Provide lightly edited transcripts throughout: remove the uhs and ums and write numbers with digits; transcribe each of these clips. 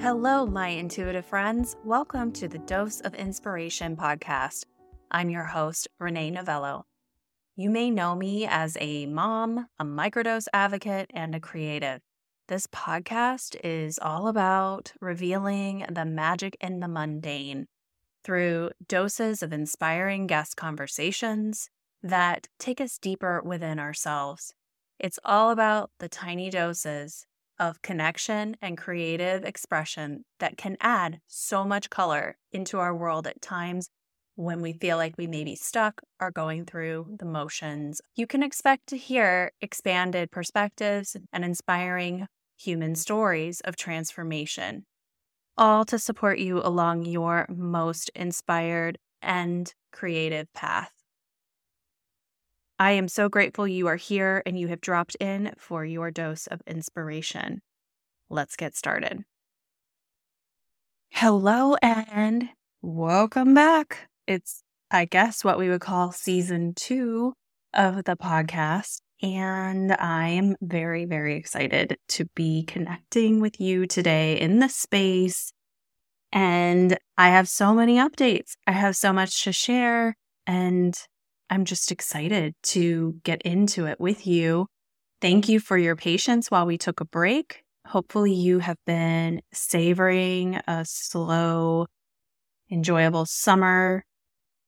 Hello, my intuitive friends. Welcome to the Dose of Inspiration podcast. I'm your host, Renee Novello. You may know me as a mom, a microdose advocate, and a creative. This podcast is all about revealing the magic in the mundane through doses of inspiring guest conversations that take us deeper within ourselves. It's all about the tiny doses of connection and creative expression that can add so much color into our world at times when we feel like we may be stuck or going through the motions. You can expect to hear expanded perspectives and inspiring human stories of transformation, all to support you along your most inspired and creative path. I am so grateful you are here and you have dropped in for your dose of inspiration. Let's get started. Hello and welcome back. It's, I guess, what we would call season 2 of the podcast. And I'm very, very excited to be connecting with you today in this space. And I have so many updates. I have so much to share. And I'm just excited to get into it with you. Thank you for your patience while we took a break. Hopefully you have been savoring a slow, enjoyable summer.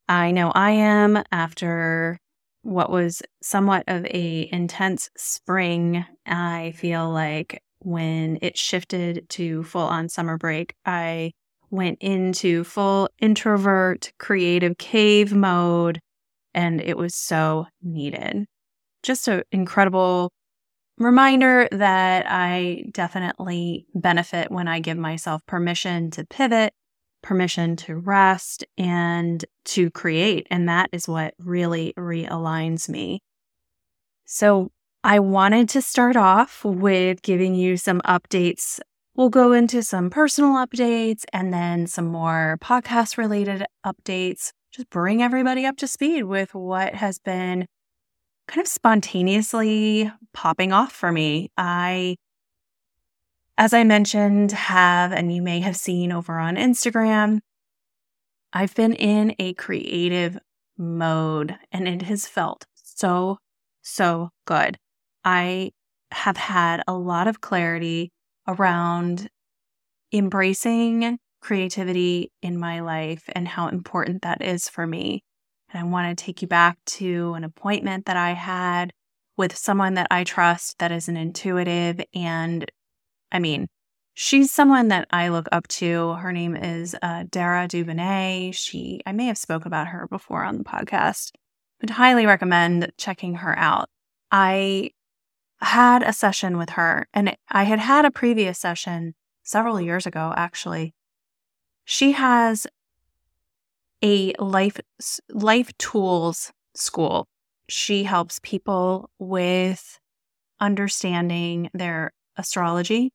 I know I am, after what was somewhat of an intense spring. I feel like when it shifted to full-on summer break, I went into full introvert, creative cave mode. And it was so needed. Just an incredible reminder that I definitely benefit when I give myself permission to pivot, permission to rest, and to create. And that is what really realigns me. So I wanted to start off with giving you some updates. We'll go into some personal updates and then some more podcast-related updates. Just bring everybody up to speed with what has been kind of spontaneously popping off for me. As I mentioned, and you may have seen over on Instagram, I've been in a creative mode and it has felt so, so good. I have had a lot of clarity around embracing creativity in my life and how important that is for me. And I want to take you back to an appointment that I had with someone that I trust that is an intuitive. And I mean, she's someone that I look up to. Her name is Dara DuVenay. I may have spoke about her before on the podcast. Would highly recommend checking her out. I had a session with her, and I had had a previous session several years ago, actually. She has a life tools school. She helps people with understanding their astrology,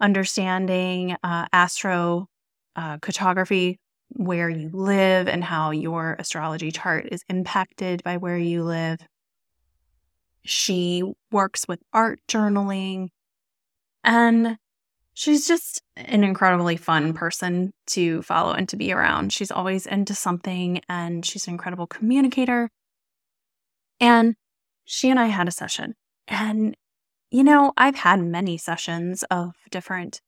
understanding astrocartography, where you live and how your astrology chart is impacted by where you live. She works with art journaling, and she's just an incredibly fun person to follow and to be around. She's always into something, and she's an incredible communicator. And she and I had a session. And, you know, I've had many sessions of different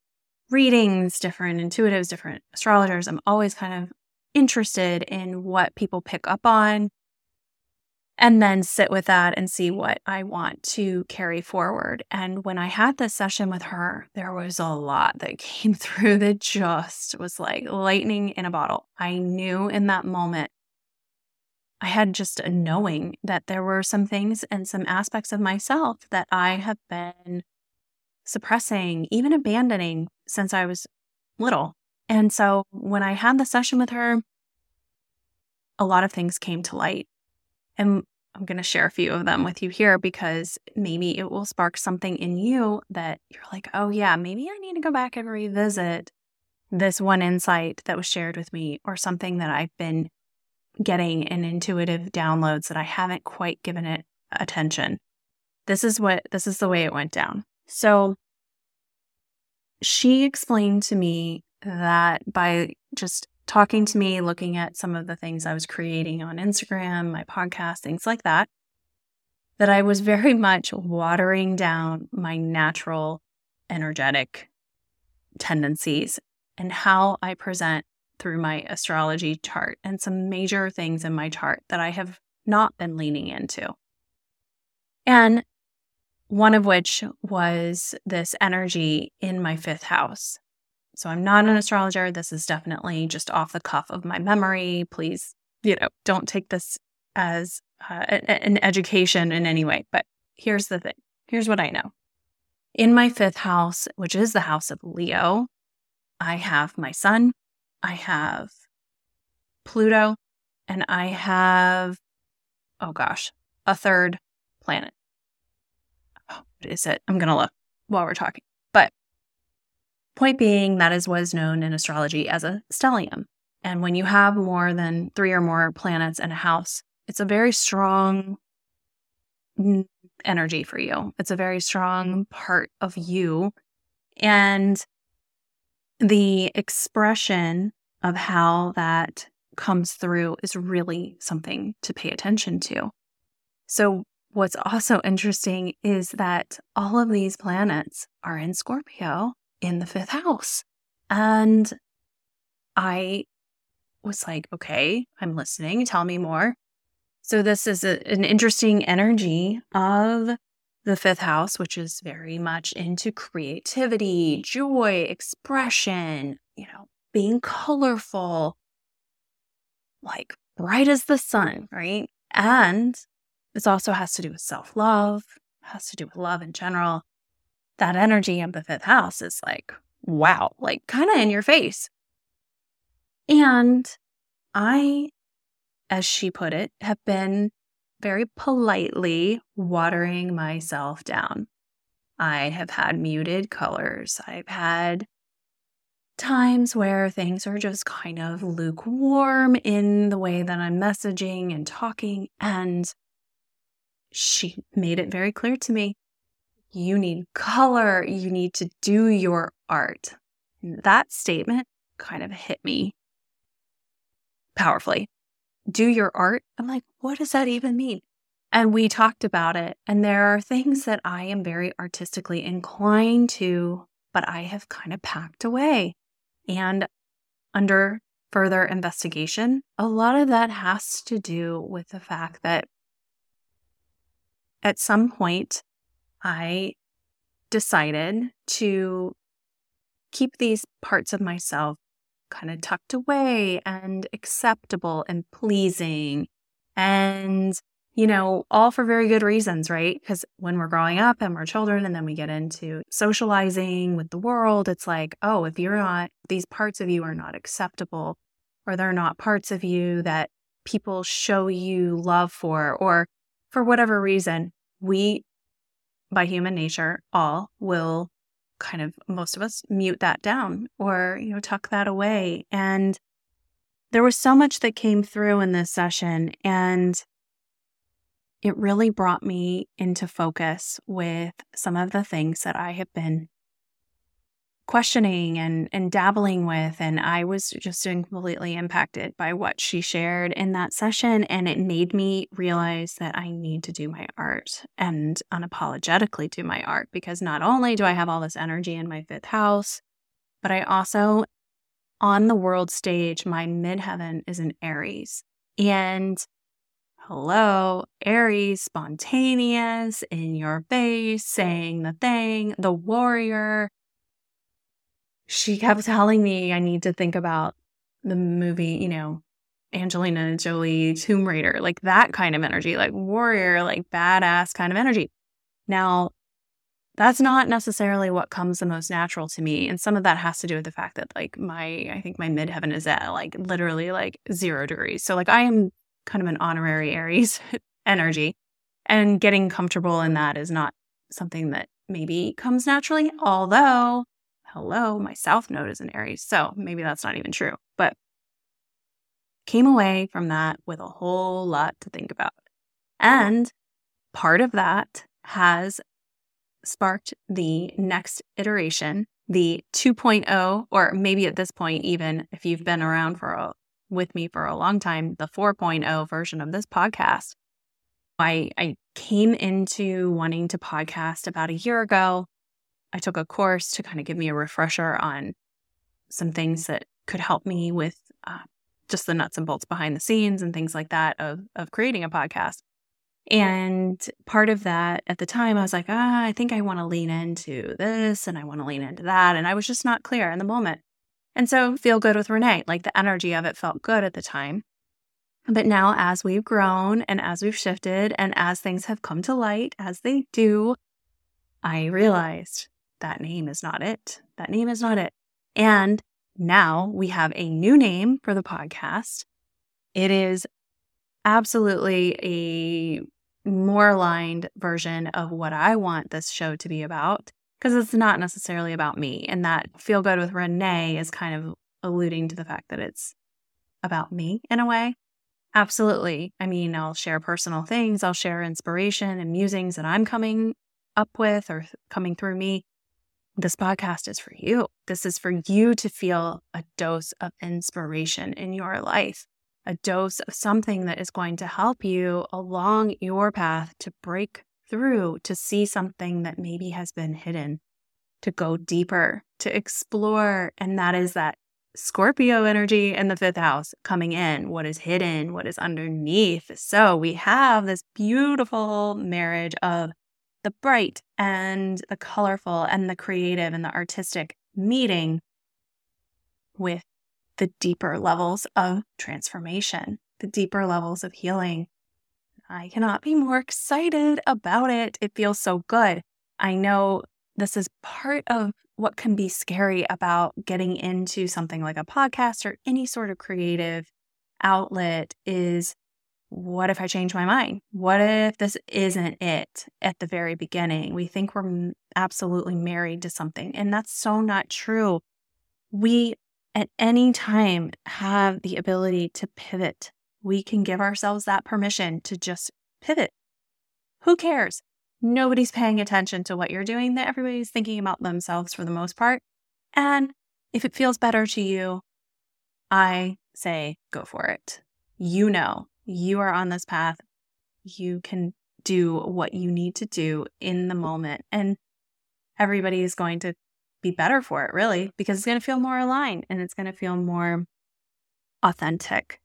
readings, different intuitives, different astrologers. I'm always kind of interested in what people pick up on and then sit with that and see what I want to carry forward. And when I had this session with her, there was a lot that came through that just was like lightning in a bottle. I knew in that moment, I had just a knowing that there were some things and some aspects of myself that I have been suppressing, even abandoning since I was little. And so when I had the session with her, a lot of things came to light. And I'm going to share a few of them with you here because maybe it will spark something in you that you're like, oh yeah, maybe I need to go back and revisit this one insight that was shared with me, or something that I've been getting in intuitive downloads that I haven't quite given it attention. This is the way it went down. So she explained to me that by just talking to me, looking at some of the things I was creating on Instagram, my podcast, things like that, that I was very much watering down my natural energetic tendencies and how I present through my astrology chart and some major things in my chart that I have not been leaning into. And one of which was this energy in my fifth house. So I'm not an astrologer. This is definitely just off the cuff of my memory. Please, don't take this as an education in any way. But here's the thing. Here's what I know. In my fifth house, which is the house of Leo, I have my sun, I have Pluto, and I have, a third planet. Oh, what is it? I'm going to look while we're talking. But point being, that is what is known in astrology as a stellium. And when you have more than three or more planets in a house, it's a very strong energy for you. It's a very strong part of you. And the expression of how that comes through is really something to pay attention to. So what's also interesting is that all of these planets are in Scorpio in the fifth house. And I was like, okay, I'm listening. Tell me more. So this is an interesting energy of the fifth house, which is very much into creativity, joy, expression, being colorful, like bright as the sun, right? And this also has to do with self-love, has to do with love in general. That energy of the fifth house is like, wow, like kind of in your face. And I, as she put it, have been very politely watering myself down. I have had muted colors. I've had times where things are just kind of lukewarm in the way that I'm messaging and talking. And she made it very clear to me, you need color. You need to do your art. And that statement kind of hit me powerfully. Do your art? I'm like, what does that even mean? And we talked about it. And there are things that I am very artistically inclined to, but I have kind of packed away. And under further investigation, a lot of that has to do with the fact that at some point I decided to keep these parts of myself kind of tucked away and acceptable and pleasing and, all for very good reasons, right? Because when we're growing up and we're children and then we get into socializing with the world, it's like, oh, if you're not, these parts of you are not acceptable or they're not parts of you that people show you love for, or for whatever reason, we, by human nature, all will kind of, most of us, mute that down or, tuck that away. And there was so much that came through in this session, and it really brought me into focus with some of the things that I have been questioning and dabbling with. And I was just completely impacted by what she shared in that session. And it made me realize that I need to do my art and unapologetically do my art, because not only do I have all this energy in my fifth house, but I also, on the world stage, my midheaven is in Aries. And hello, Aries, spontaneous, in your face, saying the thing, the warrior. She kept telling me I need to think about the movie, Angelina Jolie, Tomb Raider, like that kind of energy, like warrior, like badass kind of energy. Now, that's not necessarily what comes the most natural to me. And some of that has to do with the fact that like I think my midheaven is at like literally like 0 degrees. So like I am kind of an honorary Aries energy, and getting comfortable in that is not something that maybe comes naturally, although hello, my South Node is in Aries, so maybe that's not even true. But came away from that with a whole lot to think about. And part of that has sparked the next iteration the 2.0, or maybe at this point, even if you've been around with me for a long time, the 4.0 version of this podcast. I came into wanting to podcast about a year ago. I took a course to kind of give me a refresher on some things that could help me with just the nuts and bolts behind the scenes and things like that of creating a podcast. And part of that at the time, I was like, I think I want to lean into this and I want to lean into that. And I was just not clear in the moment. And so Feel Good with Renee, like the energy of it felt good at the time. But now as we've grown and as we've shifted and as things have come to light, as they do, I realized that name is not it. That name is not it. And now we have a new name for the podcast. It is absolutely a more aligned version of what I want this show to be about, because it's not necessarily about me. And that Feel Good with Renee is kind of alluding to the fact that it's about me in a way. Absolutely. I mean, I'll share personal things. I'll share inspiration and musings that I'm coming up with or coming through me. This podcast is for you. This is for you to feel a dose of inspiration in your life, a dose of something that is going to help you along your path to break through, to see something that maybe has been hidden, to go deeper, to explore. And that is that Scorpio energy in the fifth house coming in, what is hidden, what is underneath. So we have this beautiful marriage of the bright and the colorful and the creative and the artistic meeting with the deeper levels of transformation, the deeper levels of healing. I cannot be more excited about it. It feels so good. I know this is part of what can be scary about getting into something like a podcast or any sort of creative outlet is, what if I change my mind? What if this isn't it at the very beginning? We think we're absolutely married to something, and that's so not true. We, at any time, have the ability to pivot. We can give ourselves that permission to just pivot. Who cares? Nobody's paying attention to what you're doing. Everybody's thinking about themselves for the most part. And if it feels better to you, I say go for it. You know. You are on this path. You can do what you need to do in the moment. And everybody is going to be better for it, really, because it's going to feel more aligned and it's going to feel more authentic.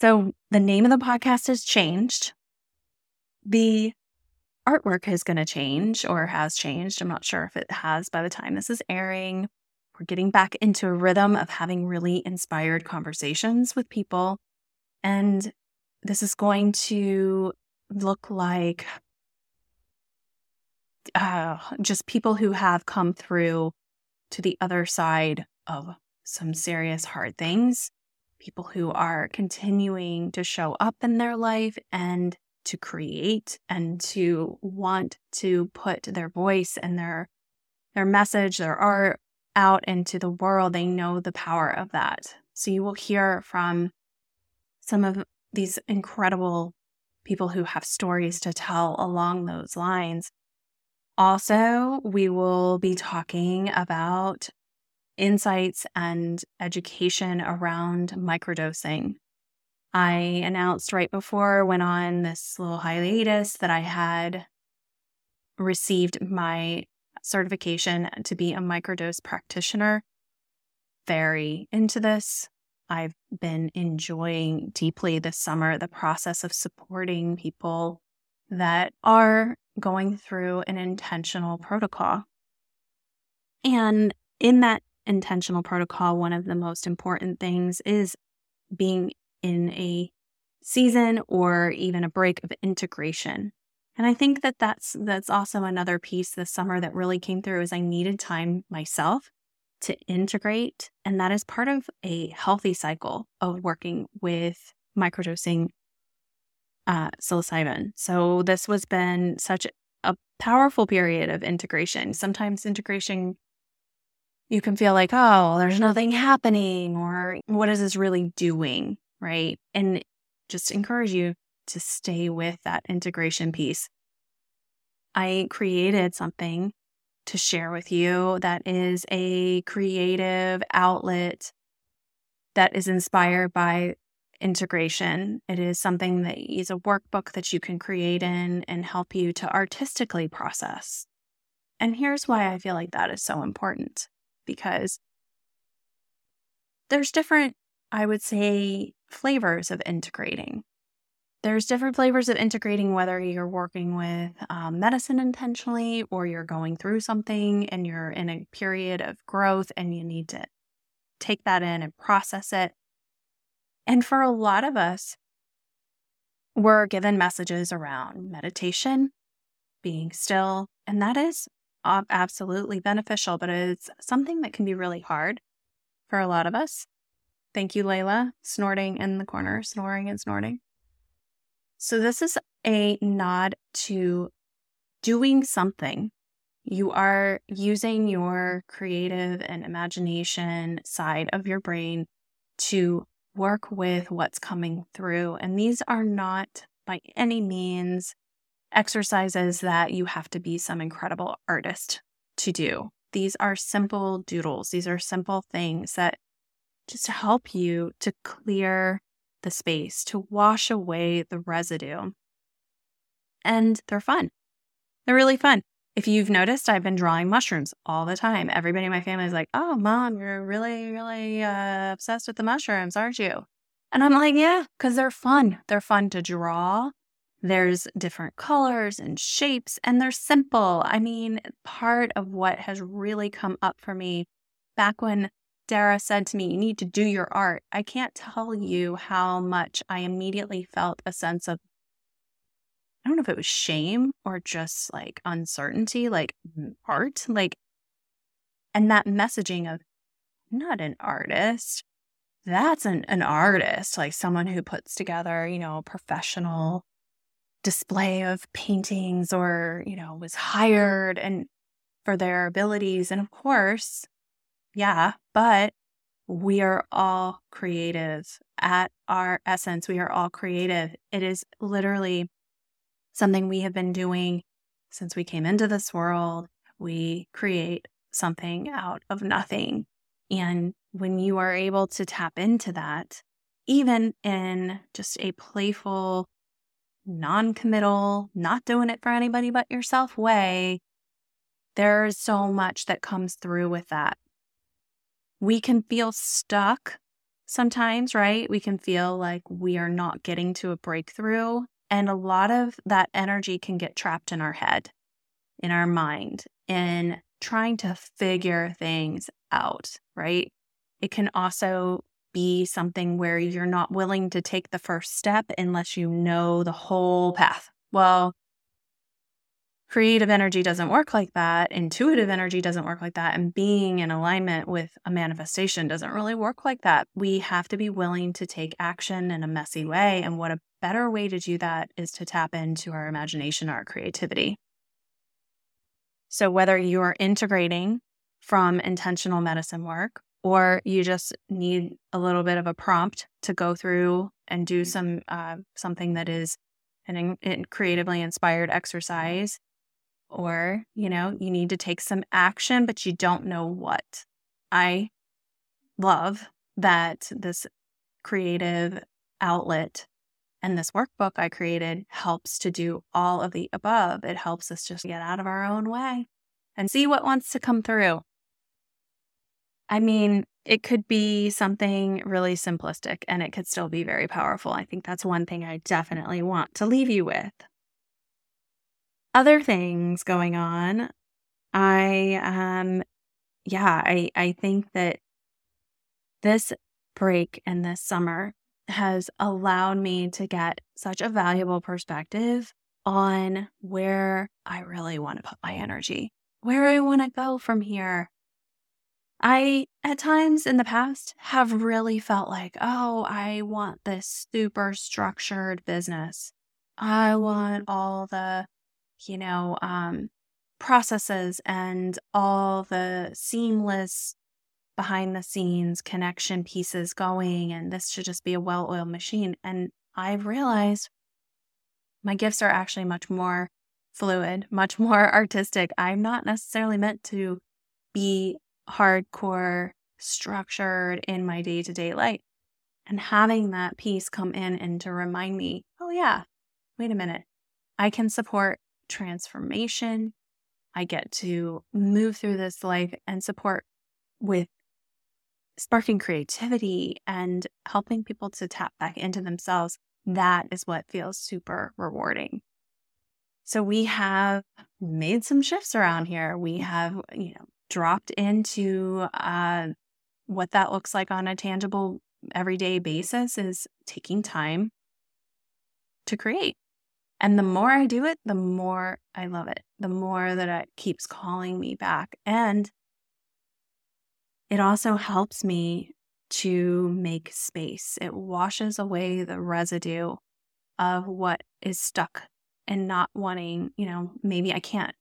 So the name of the podcast has changed. The artwork is going to change or has changed. I'm not sure if it has by the time this is airing. We're getting back into a rhythm of having really inspired conversations with people. And this is going to look like just people who have come through to the other side of some serious hard things, people who are continuing to show up in their life and to create and to want to put their voice and their message, their art out into the world. They know the power of that. So you will hear from some of these incredible people who have stories to tell along those lines. Also, we will be talking about insights and education around microdosing. I announced right before I went on this little hiatus that I had received my certification to be a microdose practitioner. Very into this. I've been enjoying deeply this summer the process of supporting people that are going through an intentional protocol. And in that intentional protocol, one of the most important things is being in a season or even a break of integration. And I think that that's also another piece this summer that really came through is I needed time myself to integrate. And that is part of a healthy cycle of working with microdosing psilocybin. So this has been such a powerful period of integration. Sometimes integration, you can feel like, oh, there's nothing happening, or what is this really doing, right? And just encourage you to stay with that integration piece. I created something to share with you that is a creative outlet that is inspired by integration. It is something that is a workbook that you can create in and help you to artistically process. And here's why I feel like that is so important, because there's different, I would say, flavors of integrating. There's different flavors of integrating, whether you're working with medicine intentionally or you're going through something and you're in a period of growth and you need to take that in and process it. And for a lot of us, we're given messages around meditation, being still, and that is absolutely beneficial, but it's something that can be really hard for a lot of us. Thank you, Layla, snorting in the corner, snoring and snorting. So this is a nod to doing something. You are using your creative and imagination side of your brain to work with what's coming through. And these are not by any means exercises that you have to be some incredible artist to do. These are simple doodles. These are simple things that just help you to clear the space, to wash away the residue. And they're fun. They're really fun. If you've noticed, I've been drawing mushrooms all the time. Everybody in my family is like, oh, Mom, you're really obsessed with the mushrooms, aren't you? And I'm like, yeah, because they're fun. They're fun to draw. There's different colors and shapes, and they're simple. I mean, part of what has really come up for me back when Dara said to me, you need to do your art. I can't tell you how much I immediately felt a sense of, I don't know if it was shame or just like uncertainty, like art, like, and that messaging of not an artist, that's an artist, like someone who puts together, you know, a professional display of paintings or, you know, was hired and for their abilities. And of course, yeah, but we are all creative. At our essence, we are all creative. It is literally something we have been doing since we came into this world. We create something out of nothing. And when you are able to tap into that, even in just a playful, non-committal, not doing it for anybody but yourself way, there is so much that comes through with that. We can feel stuck sometimes, right? We can feel like we are not getting to a breakthrough. And a lot of that energy can get trapped in our head, in our mind, in trying to figure things out, right? It can also be something where you're not willing to take the first step unless you know the whole path. Well, creative energy doesn't work like that. Intuitive energy doesn't work like that. And being in alignment with a manifestation doesn't really work like that. We have to be willing to take action in a messy way. And what a better way to do that is to tap into our imagination, our creativity. So whether you are integrating from intentional medicine work, or you just need a little bit of a prompt to go through and do some something that is an creatively inspired exercise, or, you know, you need to take some action, but you don't know what. I love that this creative outlet and this workbook I created helps to do all of the above. It helps us just get out of our own way and see what wants to come through. I mean, it could be something really simplistic and it could still be very powerful. I think that's one thing I definitely want to leave you with. Other things going on, I think that this break and this summer has allowed me to get such a valuable perspective on where I really want to put my energy, where I want to go from here. I, at times in the past, have really felt like, oh, I want this super structured business. I want all the, you know, processes and all the seamless behind the scenes connection pieces going, and this should just be a well-oiled machine. And I've realized my gifts are actually much more fluid, much more artistic. I'm not necessarily meant to be hardcore structured in my day-to-day life. And having that piece come in and to remind me, oh yeah, wait a minute, I can support transformation. I get to move through this life and support with sparking creativity and helping people to tap back into themselves. That is what feels super rewarding. So we have made some shifts around here. We have, dropped into what that looks like on a tangible everyday basis is taking time to create. And the more I do it, the more I love it, the more that it keeps calling me back. And it also helps me to make space. It washes away the residue of what is stuck and not wanting, maybe I can't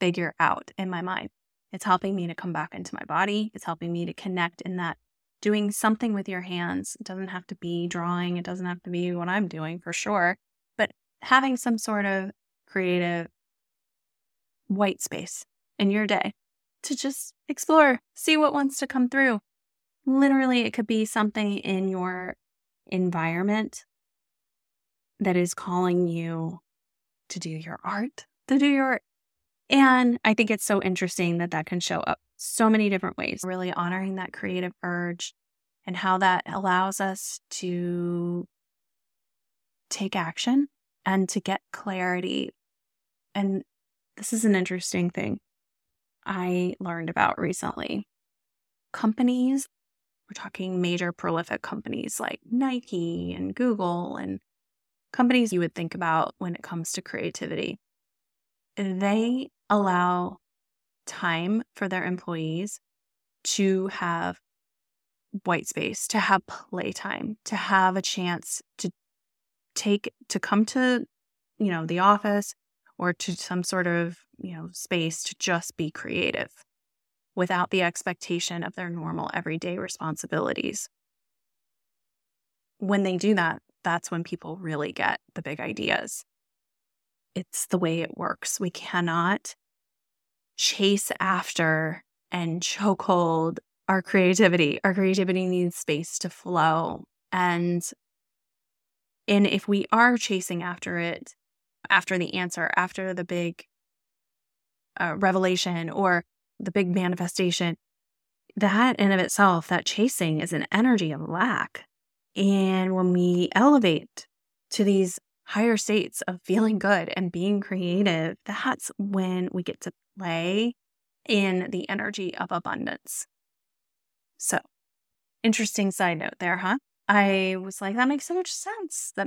figure out in my mind. It's helping me to come back into my body. It's helping me to connect in that doing something with your hands. It doesn't have to be drawing. It doesn't have to be what I'm doing for sure. Having some sort of creative white space in your day to just explore, see what wants to come through. Literally, it could be something in your environment that is calling you to do your art, And I think it's so interesting that can show up so many different ways. Really honoring that creative urge and how that allows us to take action. And to get clarity. And this is an interesting thing I learned about recently. Companies, we're talking major prolific companies like Nike and Google and companies you would think about when it comes to creativity. They allow time for their employees to have white space, to have playtime, to have a chance to come to, the office or to some sort of, space to just be creative without the expectation of their normal everyday responsibilities. When they do that, that's when people really get the big ideas. It's the way it works. We cannot chase after and chokehold our creativity. Our creativity needs space to flow. And if we are chasing after it, after the answer, after the big revelation or the big manifestation, that in of itself, that chasing is an energy of lack. And when we elevate to these higher states of feeling good and being creative, that's when we get to play in the energy of abundance. So, interesting side note there, huh? I was like, that makes so much sense. I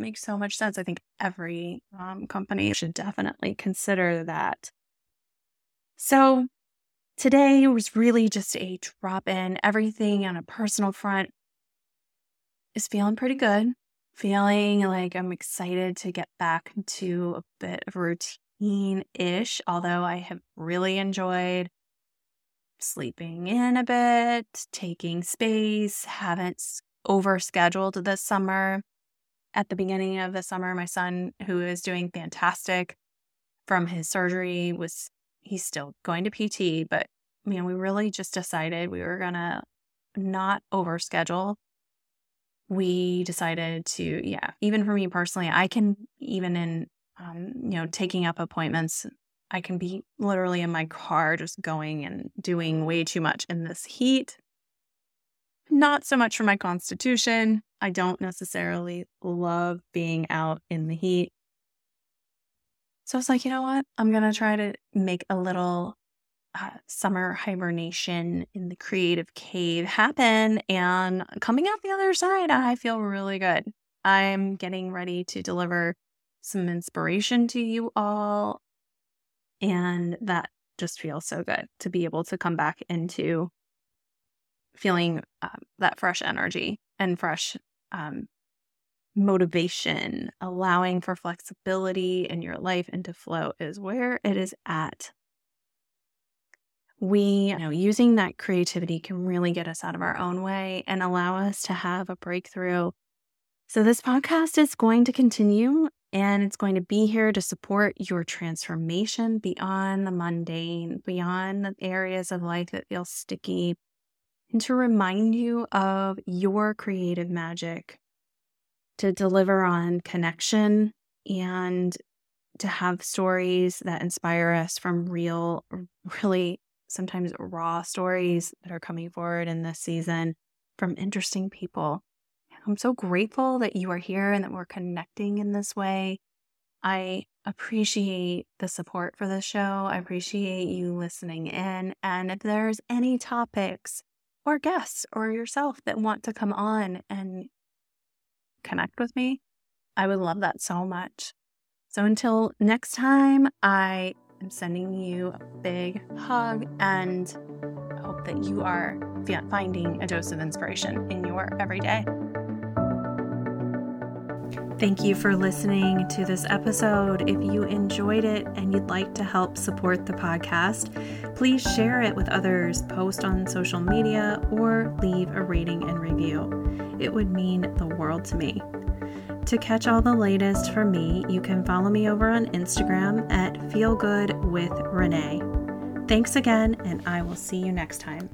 think every company should definitely consider that. So today was really just a drop in. Everything on a personal front is feeling pretty good. Feeling like I'm excited to get back to a bit of routine-ish, although I have really enjoyed sleeping in a bit, taking space, haven't overscheduled this summer. At the beginning of the summer, my son, who is doing fantastic from his surgery, he's still going to PT, but we really just decided we were gonna not overschedule. We decided to, even for me personally, I can even in taking up appointments, I can be literally in my car just going and doing way too much in this heat. Not so much for my constitution. I don't necessarily love being out in the heat. So I was like, you know what? I'm going to try to make a little summer hibernation in the creative cave happen. And coming out the other side, I feel really good. I'm getting ready to deliver some inspiration to you all. And that just feels so good to be able to come back into feeling that fresh energy and fresh motivation, allowing for flexibility in your life and to flow is where it is at. Using that creativity can really get us out of our own way and allow us to have a breakthrough. So this podcast is going to continue And it's going to be here to support your transformation beyond the mundane, beyond the areas of life that feel sticky, and to remind you of your creative magic, to deliver on connection, and to have stories that inspire us from real, really sometimes raw stories that are coming forward in this season from interesting people. I'm so grateful that you are here and that we're connecting in this way. I appreciate the support for the show. I appreciate you listening in. And if there's any topics or guests or yourself that want to come on and connect with me, I would love that so much. So until next time, I am sending you a big hug and hope that you are finding a dose of inspiration in your everyday. Thank you for listening to this episode. If you enjoyed it and you'd like to help support the podcast, please share it with others, post on social media, or leave a rating and review. It would mean the world to me. To catch all the latest from me, you can follow me over on Instagram at feelgoodwithrenee. Thanks again, and I will see you next time.